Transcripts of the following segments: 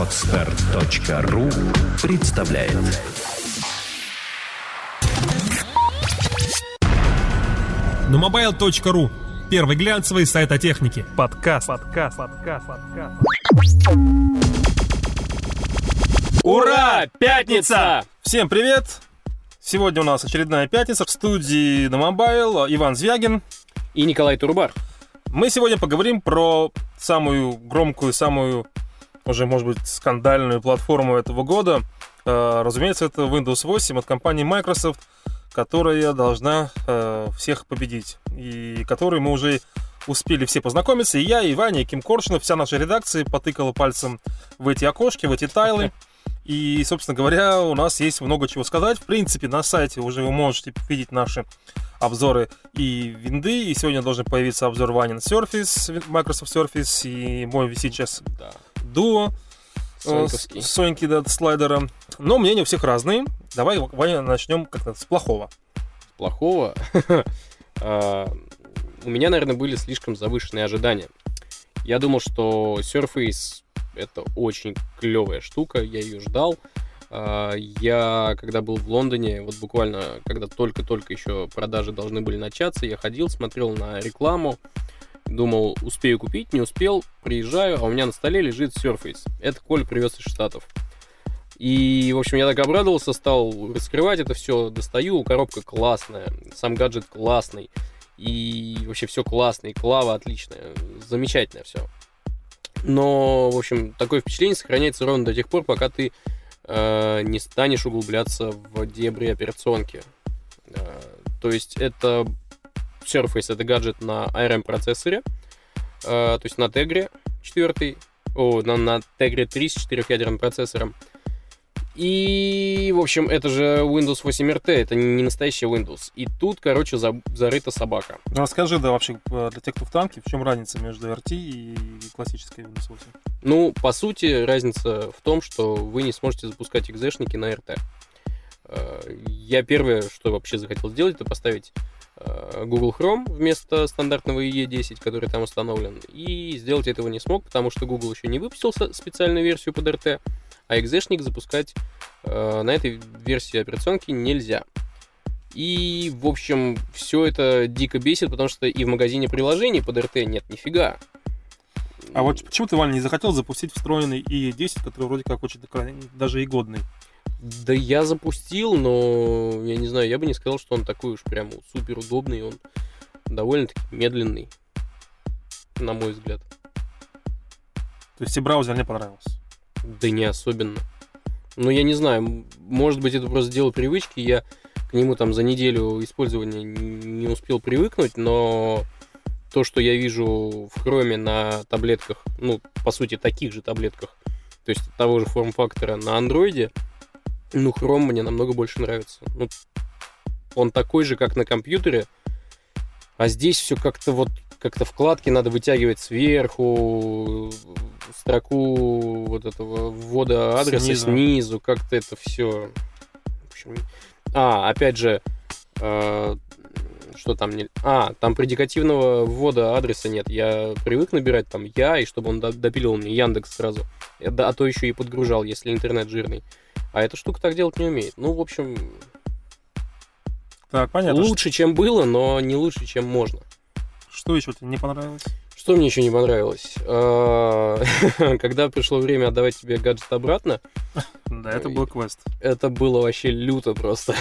Podster.ru представляет. NoMobile.ru. Первый глянцевый сайт о технике. Подкаст. Ура! Пятница! Всем привет! Сегодня у нас очередная пятница. В студии NoMobile Иван Звягин и Николай Турубар. Мы сегодня поговорим про самую громкую, самую уже, может быть, скандальную платформу этого года. Разумеется, это Windows 8 от компании Microsoft, которая должна всех победить, и которой мы уже успели все познакомиться. И я, и Ваня, и Ким Коршунов, вся наша редакция потыкала пальцем в эти окошки, в эти тайлы. И, собственно говоря, у нас есть много чего сказать. В принципе, на сайте уже вы можете видеть наши обзоры и винды. И сегодня должен появиться обзор Ванин Surface, Microsoft Surface, и мой висит сейчас Duo Соньки слайдера. Но мнения у всех разные. Давай, Ваня, начнем как-то с плохого. С плохого? У меня, наверное, были слишком завышенные ожидания. Я думал, что Surface — это очень клевая штука, я ее ждал. Я, когда был в Лондоне, вот буквально, когда только-только еще продажи должны были начаться, я ходил, смотрел на рекламу, думал, успею купить, не успел, приезжаю, а у меня на столе лежит Surface. Это Коль привез из Штатов. И, в общем, я так обрадовался, стал раскрывать это все, достаю, коробка классная, сам гаджет классный, и вообще все классно, и клава отличная, замечательное все. Но, в общем, такое впечатление сохраняется ровно до тех пор, пока ты не станешь углубляться в дебри операционки. То есть это Surface, это гаджет на ARM процессоре, то есть на Tegra 4, на Tegra 3 с 4-ядерным процессором. И, в общем, это же Windows 8 RT, это не настоящий Windows. И тут, короче, зарыта собака. Расскажи, да, вообще, для тех, кто в танке, в чем разница между RT и классической Windows 8? Ну, по сути, разница в том, что вы не сможете запускать экзешники на RT. Я первое, что вообще захотел сделать, это поставить Google Chrome вместо стандартного IE 10, который там установлен. И сделать этого не смог, потому что Google еще не выпустил специальную версию под RT. А экзешник запускать на этой версии операционки нельзя. И, в общем, все это дико бесит, потому что и в магазине приложений под RT нет нифига. А вот почему ты, Ваня, не захотел запустить встроенный IE 10, который вроде как очень даже и годный? Да я запустил, но, я не знаю, я бы не сказал, что он такой уж прям суперудобный, он довольно-таки медленный, на мой взгляд. То есть и браузер не понравился? Да не особенно. Ну, я не знаю, может быть, это просто дело привычки, я к нему там за неделю использования не успел привыкнуть, но то, что я вижу в Chrome на таблетках, ну, по сути, таких же таблетках, то есть того же форм-фактора на Android, ну, Chrome мне намного больше нравится. Ну, он такой же, как на компьютере, а здесь все как-то вот, как-то вкладки надо вытягивать сверху, строку вот этого ввода адреса снизу, как-то это все. В общем... опять же, что там? Там предикативного ввода адреса нет. Я привык набирать там «я», и чтобы он допилил мне Яндекс сразу. А то еще и подгружал, если интернет жирный. А эта штука так делать не умеет. Ну, в общем, так, понятно, лучше, чем было, но не лучше, чем можно. Что еще тебе не понравилось? Что мне еще не понравилось? Когда пришло время отдавать тебе гаджет обратно... Да, это был квест. Это было вообще люто просто.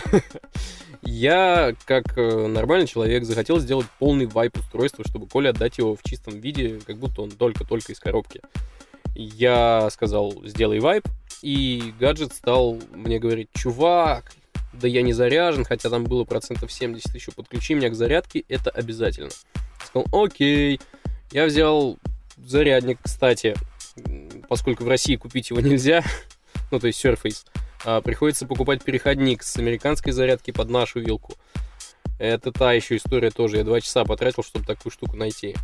Я, как нормальный человек, захотел сделать полный вайп устройства, чтобы Коле отдать его в чистом виде, как будто он только-только из коробки. Я сказал, сделай вайп, и гаджет стал мне говорить: чувак, да я не заряжен, хотя там было 70% еще, подключи меня к зарядке, это обязательно. Я сказал, окей. Я взял зарядник, кстати, поскольку в России купить его нельзя, ну, то есть Surface, приходится покупать переходник с американской зарядки под нашу вилку. Это та еще история тоже, я 2 часа потратил, чтобы такую штуку найти.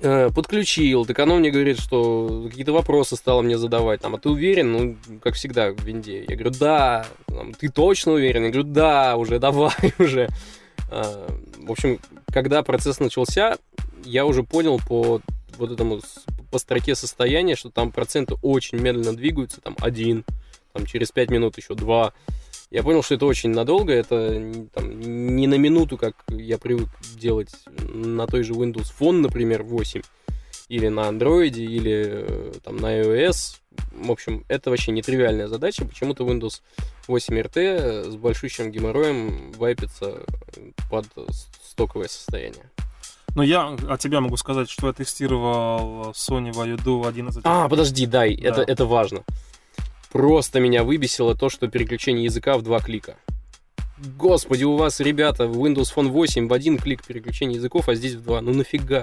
Подключил, так оно мне говорит, что какие-то вопросы стало мне задавать, там, а ты уверен? Ну, как всегда в винде. Я говорю, да. Ты точно уверен? Я говорю, да, уже, давай уже. В общем, когда процесс начался, я уже понял по вот этому по строке состояния, что там проценты очень медленно двигаются, там 1, там через 5 минут еще 2. Я понял, что это очень надолго, это там, не на минуту, как я привык делать на той же Windows Phone, например, 8, или на Android, или там, на iOS. В общем, это вообще нетривиальная задача. Почему-то Windows 8 RT с большущим геморроем вайпится под стоковое состояние. Но я от тебя могу сказать, что я тестировал Sony Vaio Duo 11. А, подожди, дай, да. Это важно. Просто меня выбесило то, что переключение языка в 2 клика. Господи, у вас, ребята, в Windows Phone 8 в 1 клик переключение языков, а здесь в 2. Ну нафига?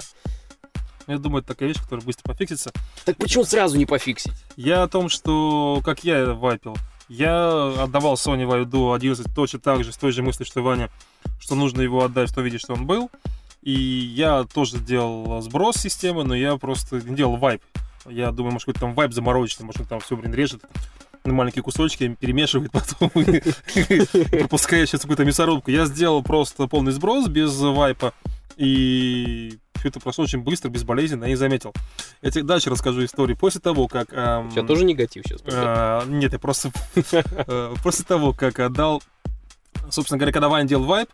Я думаю, это такая вещь, которая быстро пофиксится. Так почему сразу не пофиксить? Я о том, что, как я вайпил, я отдавал Sony Vaio Duo 11 точно так же, с той же мыслью, что Ваня, что нужно его отдать в том виде, что он был. И я тоже делал сброс системы, но я просто не делал вайп. Я думаю, может быть, там вайп заморочный, может быть, там все, блин, режет на маленькие кусочки, перемешивает потом и пропускает сейчас какую-то мясорубку. Я сделал просто полный сброс без вайпа, и все это прошло очень быстро, безболезненно, я не заметил. Я тебе дальше расскажу историю. После того, как... У тебя тоже негатив сейчас? Нет, я просто... После того, как отдал... Собственно говоря, когда Ваня делал вайп,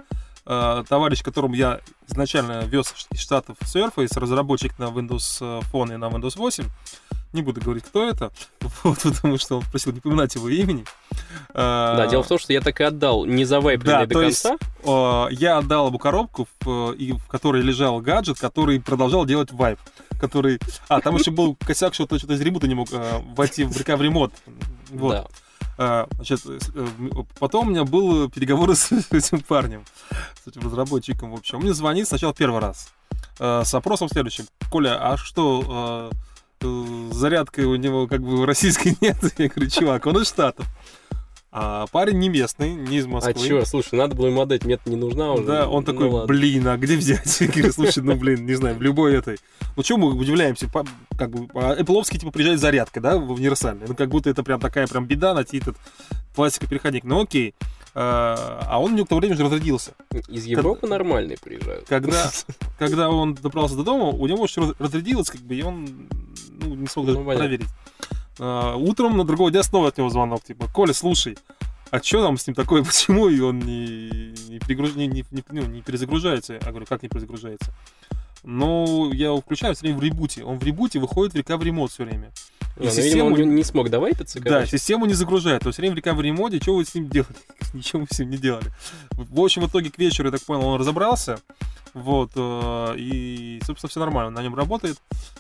товарищ, которому я изначально вез из Штатов Surface, разработчик на Windows Phone и на Windows 8, не буду говорить, кто это, вот, потому что он просил не поминать его имени. Да, дело в том, что я так и отдал не завайпленный до конца. Я отдал ему коробку, в которой лежал гаджет, который продолжал делать вайп. Который... А, там еще был косяк, что то из ремута не мог войти в рекавери мод. Вот. Да. Значит, потом у меня был переговоры с этим парнем, с этим разработчиком, в общем. Он мне звонит сначала первый раз с вопросом следующим: Коля, а что, зарядка у него как бы российской нет? Я говорю, чувак, он из Штатов. А парень не местный, не из Москвы. А чё, слушай, надо было ему отдать, мне-то не нужна уже. Да, он такой, ладно. Блин, а где взять? Я говорю, слушай, ну блин, не знаю, в любой этой. Ну чё мы удивляемся, как бы, Apple-овский типа приезжает зарядка, да, в универсальной. Ну как будто это прям такая прям беда найти этот пластиковый переходник. Ну окей. А он у него к тому времени уже разрядился. Из Европы когда... нормальные приезжают. Когда он добрался до дома, у него уже разрядилось, как бы, и он не смог даже проверить. Утром на другого дня снова от него звонок, типа, Коля, слушай, а что там с ним такое, почему и он не перезагружается? Я говорю, как не перезагружается? Ну, я его включаю все время в ребуте, он в ребуте выходит в рекавери мод все время. И систему... видимо, он не смог довайпиться, конечно. Да, систему не загружает, то все время в рекавери моде, что вы с ним делали? Ничего мы с ним не делали. В общем, в итоге к вечеру, я так понял, он разобрался. Вот, и, собственно, все нормально, на нем работает.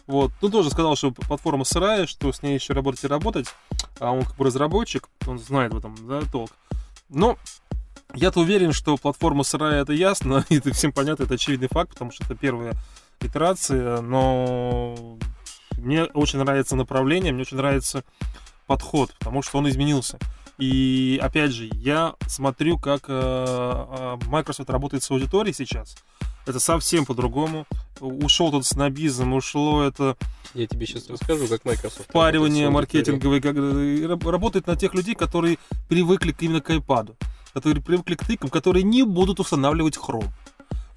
Вот, ну, тоже сказал, что платформа сырая, что с ней еще работать и работать. А он как бы разработчик, он знает в этом, да, толк. Но я-то уверен, что платформа сырая, это ясно, и это всем понятно, это очевидный факт, потому что это первая итерация. Но мне очень нравится направление, мне очень нравится подход, потому что он изменился. И, опять же, я смотрю, как Microsoft работает с аудиторией сейчас. Это совсем по-другому. Ушел тот снобизм, ушло это... Я тебе сейчас расскажу, как Microsoft... Впаривание маркетинговое. Работает на тех людей, которые привыкли именно к iPad, которые привыкли к тыкам, которые не будут устанавливать Chrome.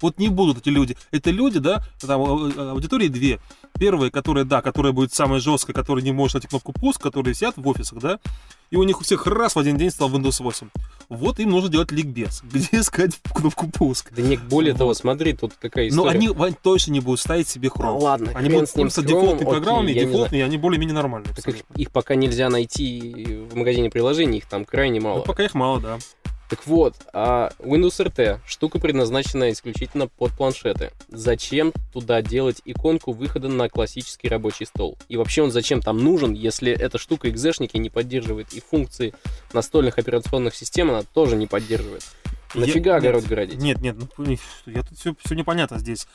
Вот не будут эти люди. Это люди, да, там аудитории две. Первая, которая, да, которая будет самая жесткая, которая не может найти кнопку пуск, которые сидят в офисах, да, и у них у всех раз в один день стал Windows 8. Вот им нужно делать ликбез. Где искать кнопку пуск? Да не, более того, смотри, тут какая история. Но они точно не будут ставить себе Chrome. Ну, ладно, они будут пользоваться дефолтными программами, дефолтными, и они более-менее нормальные. Так их пока нельзя найти в магазине приложений, их там крайне мало. Ну, пока их мало, да. Так вот, а Windows RT – штука, предназначенная исключительно под планшеты. Зачем туда делать иконку выхода на классический рабочий стол? И вообще он зачем там нужен, если эта штука экзешники не поддерживает, и функции настольных операционных систем она тоже не поддерживает? Нафига огород городить? Нет, ну, я тут все непонятно здесь.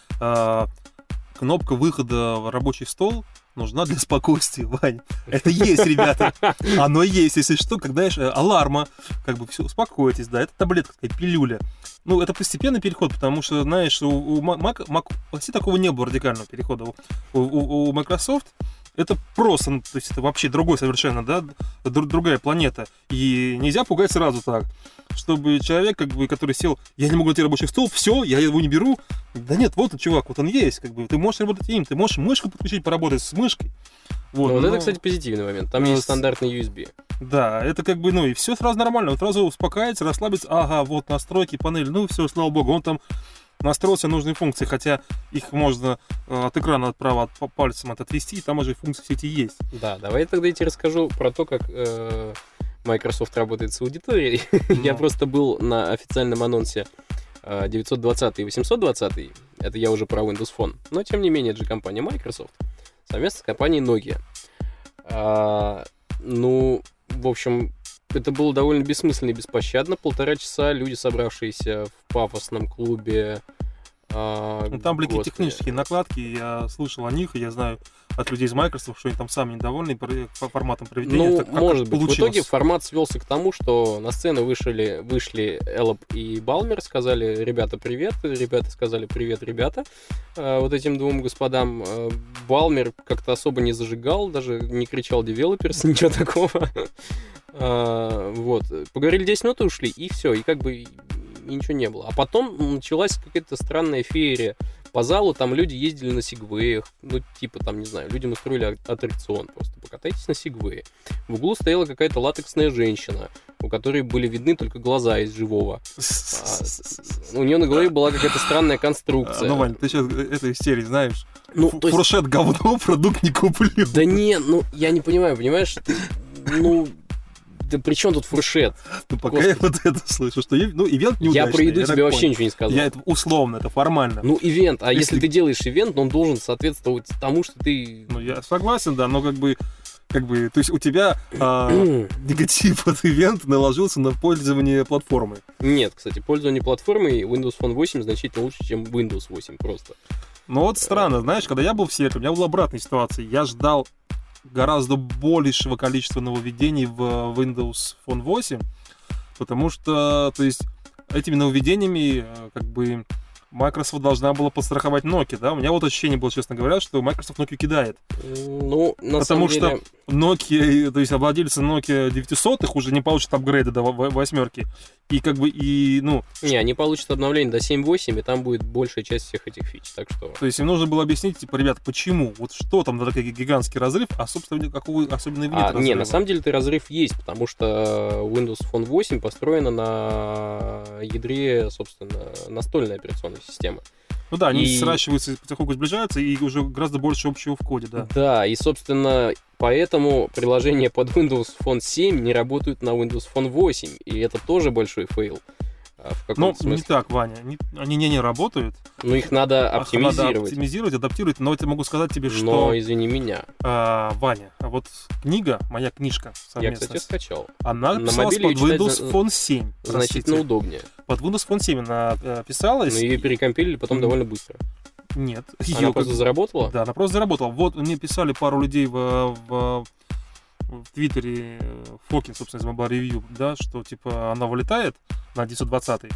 Кнопка выхода в рабочий стол нужна для спокойствия, Вань. Это есть, ребята. Оно есть, если что, как, знаешь, аларма. Как бы все, успокойтесь, да. Это таблетка, такая пилюля. Ну, это постепенный переход, потому что, знаешь, у Mac, вообще такого не было радикального перехода. У Microsoft это просто, то есть это вообще другой совершенно, да, другая планета. И нельзя пугать сразу так, чтобы человек, как бы, который сел, я не могу найти рабочий стол, все, я его не беру. Да нет, вот он, чувак, вот он есть, как бы, ты можешь работать им, ты можешь мышку подключить, поработать с мышкой. Вот, но это, кстати, позитивный момент. Там есть стандартный USB. Да, это как бы, ну и все сразу нормально. Вот сразу успокаивается, расслабиться. Ага, вот настройки, панель, ну все, слава богу, он там настроился нужные функции, хотя их можно от экрана отправа пальцем отвести, и там уже функции сети есть. Да, давай тогда я тебе расскажу про то, как Microsoft работает с аудиторией. Я просто был на официальном анонсе 920 и 820, это я уже про Windows Phone, но тем не менее, это же компания Microsoft совместно с компанией Nokia. Ну, в общем, это было довольно бессмысленно и беспощадно. Полтора часа люди, собравшиеся в пафосном клубе. Там были технические накладки, я слышал о них, и я знаю от людей из Microsoft, что они там сами недовольны форматом проведения. Ну, так, может быть. Получилось. В итоге формат свелся к тому, что на сцену вышли Elop и Ballmer, сказали: ребята, привет. Ребята сказали: привет, ребята. Вот этим двум господам. Ballmer как-то особо не зажигал, даже не кричал developers, ничего такого. Вот. Поговорили 10 минут и ушли, и все, и как бы... И ничего не было. А потом началась какая-то странная феерия по залу. Там люди ездили на сегвеях. Ну, типа, там, не знаю, людям устроили аттракцион. Просто покатайтесь на сегвее. В углу стояла какая-то латексная женщина, у которой были видны только глаза из живого. У нее на голове была какая-то странная конструкция. Ну, Вань, ты сейчас эту истерию знаешь? Ну, фуршет говно, продукт не куплю. Да не, ну, я не понимаю, понимаешь? Ну... Да при чем тут фуршет? Ну, пока я вот это слышу, что ивент неудачный. Я про еду тебе вообще ничего не сказал. Я это условно, это формально. Ну, ивент, а если ты делаешь ивент, он должен соответствовать тому, что ты... Ну, я согласен, да, но как бы то есть у тебя негатив от ивента наложился на пользование платформой. Нет, кстати, пользование платформой Windows Phone 8 значительно лучше, чем Windows 8 просто. Ну, вот странно, знаешь, когда я был в Сиэтле, у меня была обратная ситуация. Я ждал гораздо большего количества нововведений в Windows Phone 8, потому что, то есть, этими нововведениями как бы Microsoft должна была подстраховать Nokia, да? У меня вот ощущение было, честно говоря, что Microsoft Nokia кидает. Ну, на самом деле... Потому что Nokia, то есть, владельцы Nokia 900-х уже не получат апгрейда до восьмерки. И как бы, и, ну... Не, они получат обновление до 7.8, и там будет большая часть всех этих фич, так что... То есть, им нужно было объяснить, типа, ребят, почему? Вот что там такой гигантский разрыв, а, собственно, какого особенного нет разрыва? Не, на самом деле, это разрыв есть, потому что Windows Phone 8 построена на ядре, собственно, настольной операционной системы. Ну да, они сращиваются, потихоньку сближаются, и уже гораздо больше общего в коде, да. Да, и, собственно, поэтому приложения под Windows Phone 7 не работают на Windows Phone 8, и это тоже большой фейл. Ну, не так, Ваня, они не работают. Ну, их надо оптимизировать. Надо оптимизировать, адаптировать, но я могу сказать тебе, что... Но, извини меня. Ваня, а вот книга, моя книжка совместная. Я, кстати, скачал. Она писалась под Windows Phone 7. Значительно удобнее. Под Windows Phone 7 она писалась. Но ее перекомпилили потом довольно быстро. Нет. Она просто заработала? Да, она просто заработала. Вот мне писали пару людей в Твиттере, Фокин, собственно, из Mobile Review, да, что, типа, она вылетает на 920-й,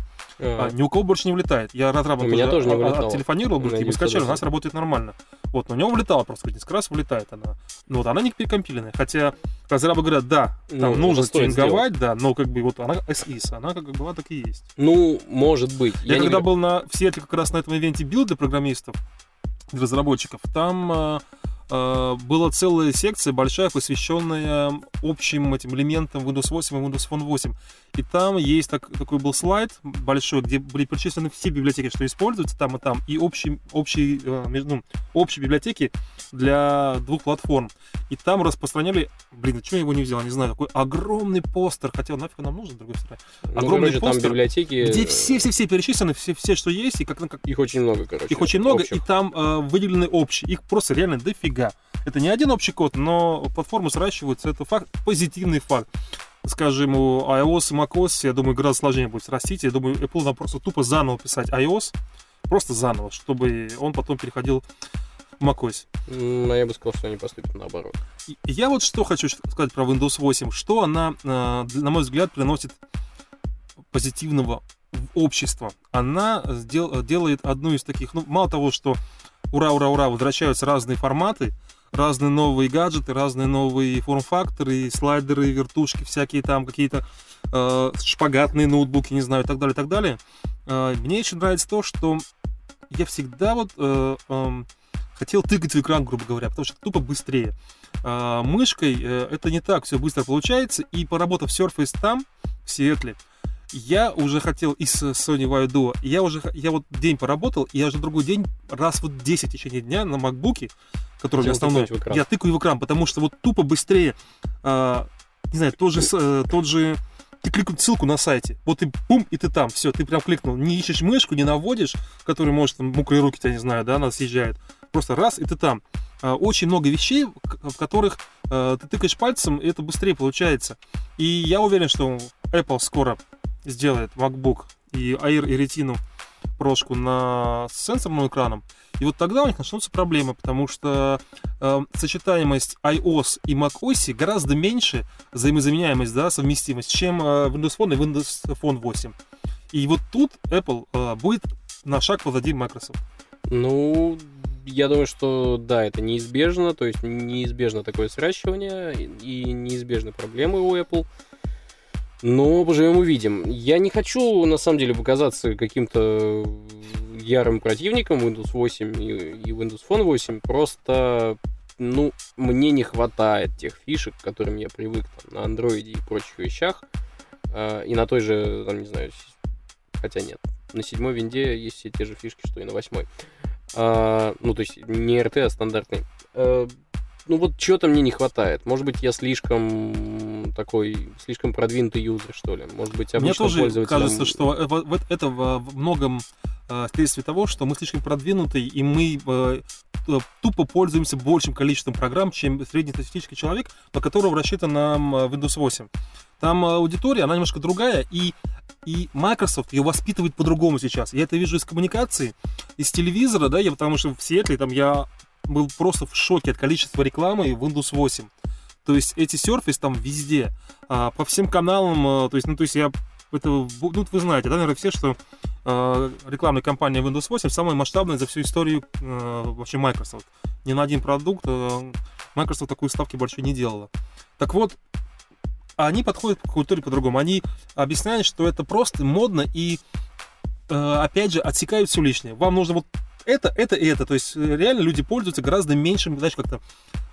ни у кого больше не вылетает. Я разрабатывал, меня тоже не вылетало. Телефонировал, говорит, мы скачали, у нас работает нормально. Вот, но у него вылетало просто, несколько раз вылетает она. Но вот она не перекомпиленная, хотя разрабы говорят, да, там нужно тюнинговать, да, но как бы вот она SIS, она как была, так и есть. Ну, может быть. Я когда был в Сиэтле как раз на этом ивенте бил для программистов, для разработчиков, там... была целая секция большая, посвященная общим этим элементам Windows 8 и Windows Phone 8. И там есть такой был слайд большой, где были перечислены все библиотеки, что используются там и там, и общие библиотеки для двух платформ. И там распространяли... Блин, почему я его не взял? Не знаю. Такой огромный постер. Хотя нафиг он нам нужен, с другой стороны. Огромный постер, там библиотеки... где все-все-все перечислены, все, что есть. И как... Их очень много, короче. Их очень много, общих. И там выделены общие. Их просто реально дофига. Это не один общий код, но платформы сращиваются. Это факт, позитивный факт. Скажем, у iOS и macOS, я думаю, гораздо сложнее будет срастить. Я думаю, Apple нам просто тупо заново писать iOS, просто заново, чтобы он потом переходил в macOS. Но я бы сказал, что они поступят наоборот. Я вот что хочу сказать про Windows 8. Что она, на мой взгляд, приносит позитивного в общество. Она делает одну из таких... Ну, мало того, что ура-ура-ура, возвращаются разные форматы, разные новые гаджеты, разные новые форм-факторы, и слайдеры, и вертушки, всякие там какие-то шпагатные ноутбуки, не знаю, и так далее, и так далее. Мне еще нравится то, что я всегда вот хотел тыкать в экран, грубо говоря, потому что тупо быстрее. Мышкой это не так все быстро получается, и поработав Surface там, в Сиэтле, я уже хотел из Sony Vaio Duo, я вот день поработал, и я уже другой день раз вот 10 в течение дня на MacBook'е, который у меня основной, я тыкаю в экран, потому что вот тупо быстрее, не знаю, тот же ты кликнул ссылку на сайте, вот и бум, и ты там, все, ты прям кликнул, не ищешь мышку, не наводишь, который может, там, мокрые руки тебя, не знаю, да, она съезжает, просто раз, и ты там. Очень много вещей, в которых ты тыкаешь пальцем, и это быстрее получается. И я уверен, что Apple скоро сделает MacBook и Air, и Retina прошку на с сенсорным экраном. И вот тогда у них начнутся проблемы, потому что сочетаемость iOS и macOS гораздо меньше, взаимозаменяемость, да, совместимость, чем Windows Phone и Windows Phone 8. И вот тут Apple будет на шаг позади Microsoft. Ну, я думаю, что да, это неизбежно, то есть неизбежно такое сращивание и неизбежны проблемы у Apple. Но поживем увидим. Я не хочу, на самом деле, показаться каким-то ярым противником Windows 8 и Windows Phone 8. Просто, ну, мне не хватает тех фишек, к которым я привык там, на Android и прочих вещах. И на той же, там, не знаю, хотя нет, на 7-й винде есть все те же фишки, что и на 8-й. Ну, то есть не RT, а стандартный. Ну вот чего-то мне не хватает. Может быть, я слишком продвинутый юзер, что ли. Может быть, обычным пользователям... Мне тоже кажется, что это в многом вследствие того, что мы слишком продвинутые, и мы тупо пользуемся большим количеством программ, чем среднестатистический человек, по которому рассчитан Windows 8. Там аудитория, она немножко другая, и Microsoft ее воспитывает по-другому сейчас. Я это вижу из коммуникации, из телевизора, да, потому что в Сиэтле там я был просто в шоке от количества рекламы Windows 8. То есть эти Surface там везде, по всем каналам, то есть я... Это, ну, вы знаете, да, наверное, все, что рекламная кампания Windows 8 самая масштабная за всю историю вообще Microsoft. Ни на один продукт Microsoft такую ставки большой не делала. Так вот, они подходят к культуре по-другому. Они объясняют, что это просто модно и, опять же, отсекают все лишнее. Вам нужно вот это и это. То есть реально люди пользуются гораздо меньшим, знаешь, как-то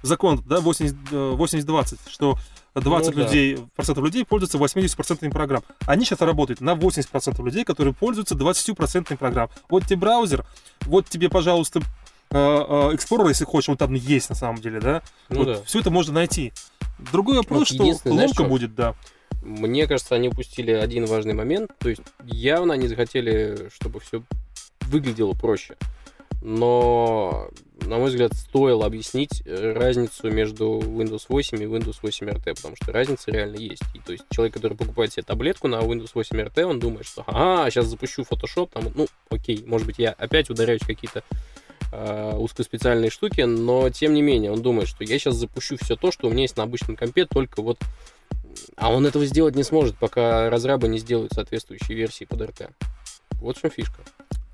закон, да, 80-20, что 20 процентов людей пользуются 80% программ. Они сейчас работают на 80% людей, которые пользуются 20% программ. Вот тебе браузер, вот тебе, пожалуйста, Explorer, если хочешь, он там есть на самом деле, да? Ну вот да. Все это можно найти. Другой вопрос, вот, что ломка будет, да. Мне кажется, они упустили один важный момент, то есть явно они захотели, чтобы все выглядело проще. Но, на мой взгляд, стоило объяснить разницу между Windows 8 и Windows 8 RT, потому что разница реально есть. И, то есть человек, который покупает себе таблетку на Windows 8 RT, он думает, что ага, сейчас запущу Photoshop, там, ну, окей, может быть, я опять ударяюсь в какие-то узкоспециальные штуки, но, тем не менее, он думает, что я сейчас запущу все то, что у меня есть на обычном компе, только вот... А он этого сделать не сможет, пока разрабы не сделают соответствующие версии под RT. Вот в чем фишка.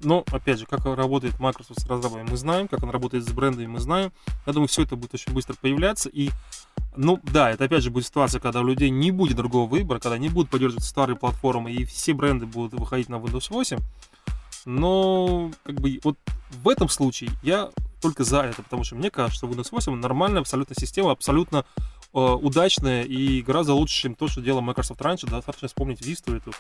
Но, опять же, как работает Microsoft с разрабами, мы знаем, как он работает с брендами, мы знаем. Я думаю, все это будет очень быстро появляться. И, ну, да, это, опять же, будет ситуация, когда у людей не будет другого выбора, когда они будут поддерживать старые платформы, и все бренды будут выходить на Windows 8. Но, как бы, вот в этом случае я только за это, потому что мне кажется, что Windows 8 нормальная абсолютно система, абсолютно удачная и гораздо лучше, чем то, что делал Microsoft раньше. Достаточно вспомнить Vista эту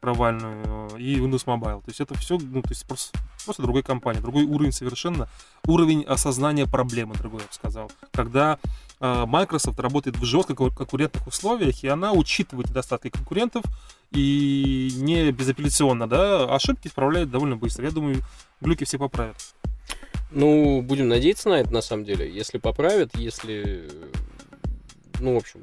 провальную и Windows Mobile. То есть это все, ну, то есть просто другая компания, другой уровень совершенно, уровень осознания проблемы, другой, я бы сказал. Когда Microsoft работает в жестко конкурентных условиях, и она учитывает недостатки конкурентов и не безапелляционно, да, ошибки исправляет довольно быстро. Я думаю, глюки все поправят. Ну, будем надеяться на это, на самом деле. Если поправят, если... Ну, в общем,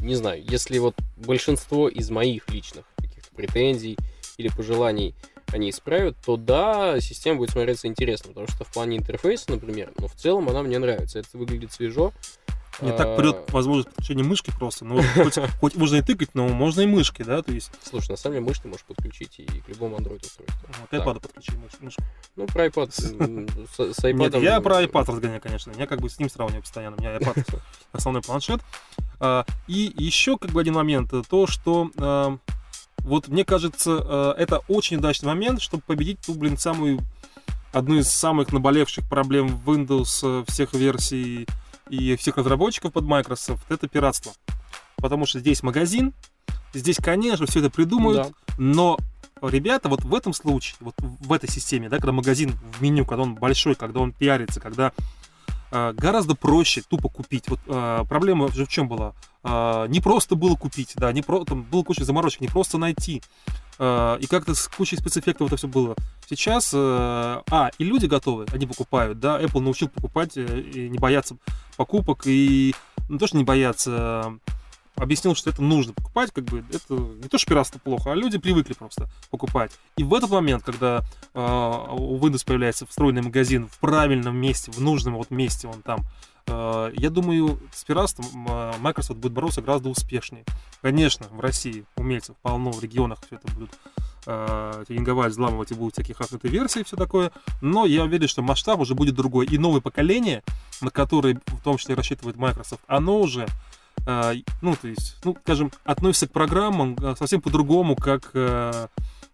не знаю, если вот большинство из моих личных каких-то претензий или пожеланий они исправят, то да, система будет смотреться интересно, потому что в плане интерфейса, например, но в целом она мне нравится, это выглядит свежо, Не так прет возможность подключения мышки просто. Ну, хоть можно и тыкать, но можно и мышки, да? То есть... Слушай, на самом деле мышь ты можешь подключить и к любому Android устройству. К iPad подключи мышку. Ну, про iPad с iPad. Нет, я про iPad разгоняю, конечно. Я как бы с ним сравниваю постоянно. У меня iPad основной планшет. И еще как бы один момент, то, что вот мне кажется, это очень удачный момент, чтобы победить ту, блин, самую, одну из самых наболевших проблем Windows всех версий и всех разработчиков под Microsoft, это пиратство. Потому что здесь магазин, здесь, конечно, все это придумают, да. Но ребята вот в этом случае, вот в этой системе, да, когда магазин в меню, когда он большой, когда он пиарится, когда гораздо проще тупо купить. Вот проблема же в чем была? Не просто было купить, да, там было куча заморочек, не просто найти. И как-то с кучей спецэффектов это все было. Сейчас, и люди готовы, они покупают, да, Apple научил покупать и не бояться покупок, и не то, что не бояться, объяснил, что это нужно покупать, как бы, это не то, что пиратство плохо, а люди привыкли просто покупать. И в этот момент, когда у Windows появляется встроенный магазин в правильном месте, в нужном вот месте, он там, я думаю, с пиратством Microsoft будет бороться гораздо успешнее. Конечно, в России умельцев полно, в регионах все это будут тюнинговать, взламывать, и будут всякие хакнутые версии и все такое, но я уверен, что масштаб уже будет другой. И новое поколение, на которое в том числе рассчитывает Microsoft, оно уже, скажем, относится к программам совсем по-другому, как...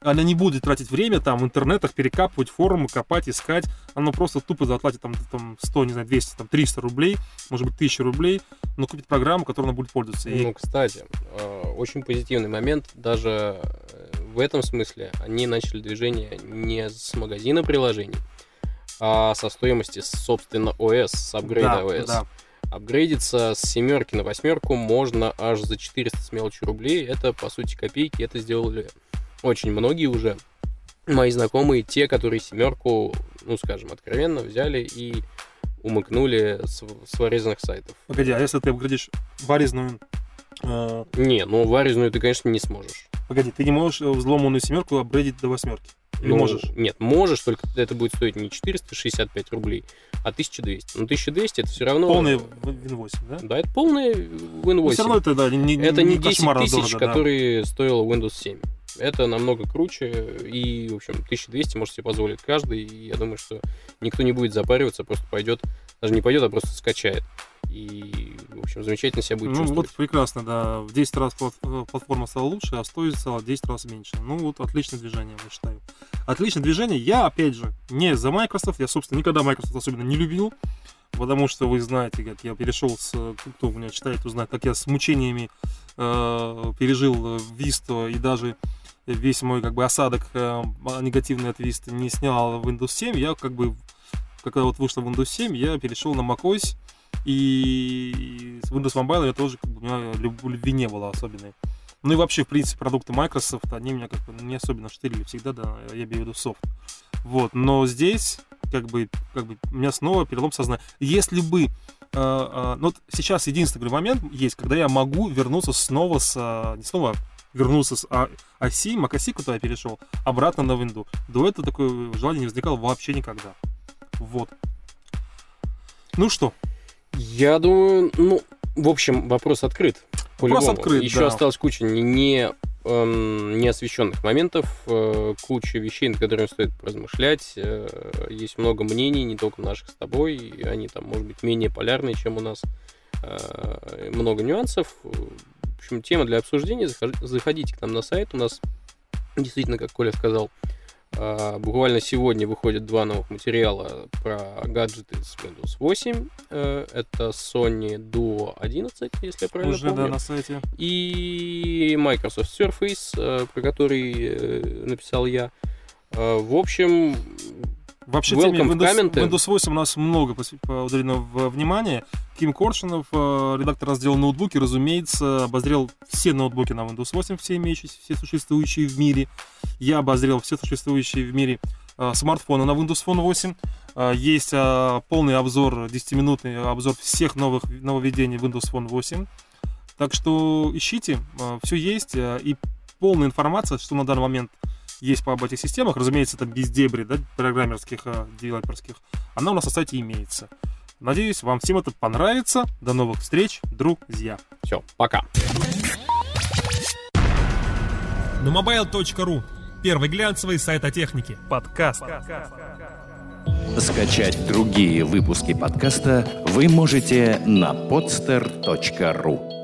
Она не будет тратить время там в интернетах, перекапывать форумы, копать, искать. Она просто тупо заплатит там 100, не знаю, 200, там 300 рублей, может быть, 1000 рублей, но купит программу, которой она будет пользоваться. И... Ну, кстати, очень позитивный момент. Даже в этом смысле они начали движение не с магазина приложений, а со стоимости, собственно, ОС, с апгрейда ОС. Да. Апгрейдиться с 7 на 8 можно аж за 400 с мелочью рублей. Это, по сути, копейки. Это сделали... Очень многие уже мои знакомые, те, которые 7, откровенно взяли и умыкнули с варезных сайтов. Погоди, а если ты обградишь варезную... Не, варезную ты, конечно, не сможешь. Погоди, ты не можешь взломанную 7 обградить до 8? Или можешь? Нет, можешь, только это будет стоить не 465 рублей, а 1200. Но 1200 это все равно... Полный Win8, да? Да, это полный Win8. Но все равно это, да, не 10 тысяч, дорого, которые стоило Windows 7. Это намного круче, и, в общем, 1200 может себе позволить каждый, и я думаю, что никто не будет запариваться, просто пойдет, даже не пойдет, а просто скачает. И, в общем, замечательно себя будет чувствовать. Ну, вот прекрасно, да, в 10 раз платформа стала лучше, а стоит стала в 10 раз меньше. Ну, вот отличное движение, я считаю. Отличное движение, я, опять же, не за Microsoft, я, собственно, никогда Microsoft особенно не любил, потому что вы знаете, как я перешел с... Кто у меня читает, узнает, как я с мучениями пережил Vista, и даже весь мой как бы осадок негативный от Vista не снял Windows 7. Я как бы, когда вот вышла Windows 7, я перешел на macOS, и с Windows Mobile я тоже, как бы, у меня любви не было особенной. Ну и вообще, в принципе, продукты Microsoft, они меня как бы не особенно штырили всегда, да, я имею в виду софт. Вот, но здесь как бы у меня снова перелом сознания. Если бы, вот сейчас единственный момент есть, когда я могу вернуться снова с оси, macOS, куда я перешел, обратно на Windows. До этого такое желание не возникало вообще никогда. Вот. Ну что? Я думаю, в общем, вопрос открыт. Вопрос открыт, еще да. Осталась куча неосвещенных моментов, куча вещей, над которыми стоит поразмышлять. Есть много мнений, не только наших с тобой, и они там, может быть, менее полярные, чем у нас. Много нюансов. В общем, тема для обсуждения. Заходите к нам на сайт. У нас действительно, как Коля сказал, буквально сегодня выходят 2 новых материала про гаджеты с Windows 8. Это Sony Duo 11, если я правильно помню. Да, на сайте. И Microsoft Surface, про который написал я. В общем... Вообще, теме Windows 8 у нас много уделено внимания. Ким Коршунов, редактор раздела ноутбуки, разумеется, обозрел все ноутбуки на Windows 8, все имеющиеся, все существующие в мире. Я обозрел все существующие в мире смартфоны на Windows Phone 8. Есть полный обзор, 10-минутный обзор всех нововведений Windows Phone 8. Так что ищите, все есть. И полная информация, что на данный момент есть по об этих системах, разумеется, это без дебри, да, программерских, девелоперских, она у нас на сайте имеется. Надеюсь, вам всем это понравится. До новых встреч, друзья. Все, пока. NoMobile.ru. Первый глянцевый сайт о технике. Подкаст. Скачать другие выпуски подкаста вы можете на podster.ru.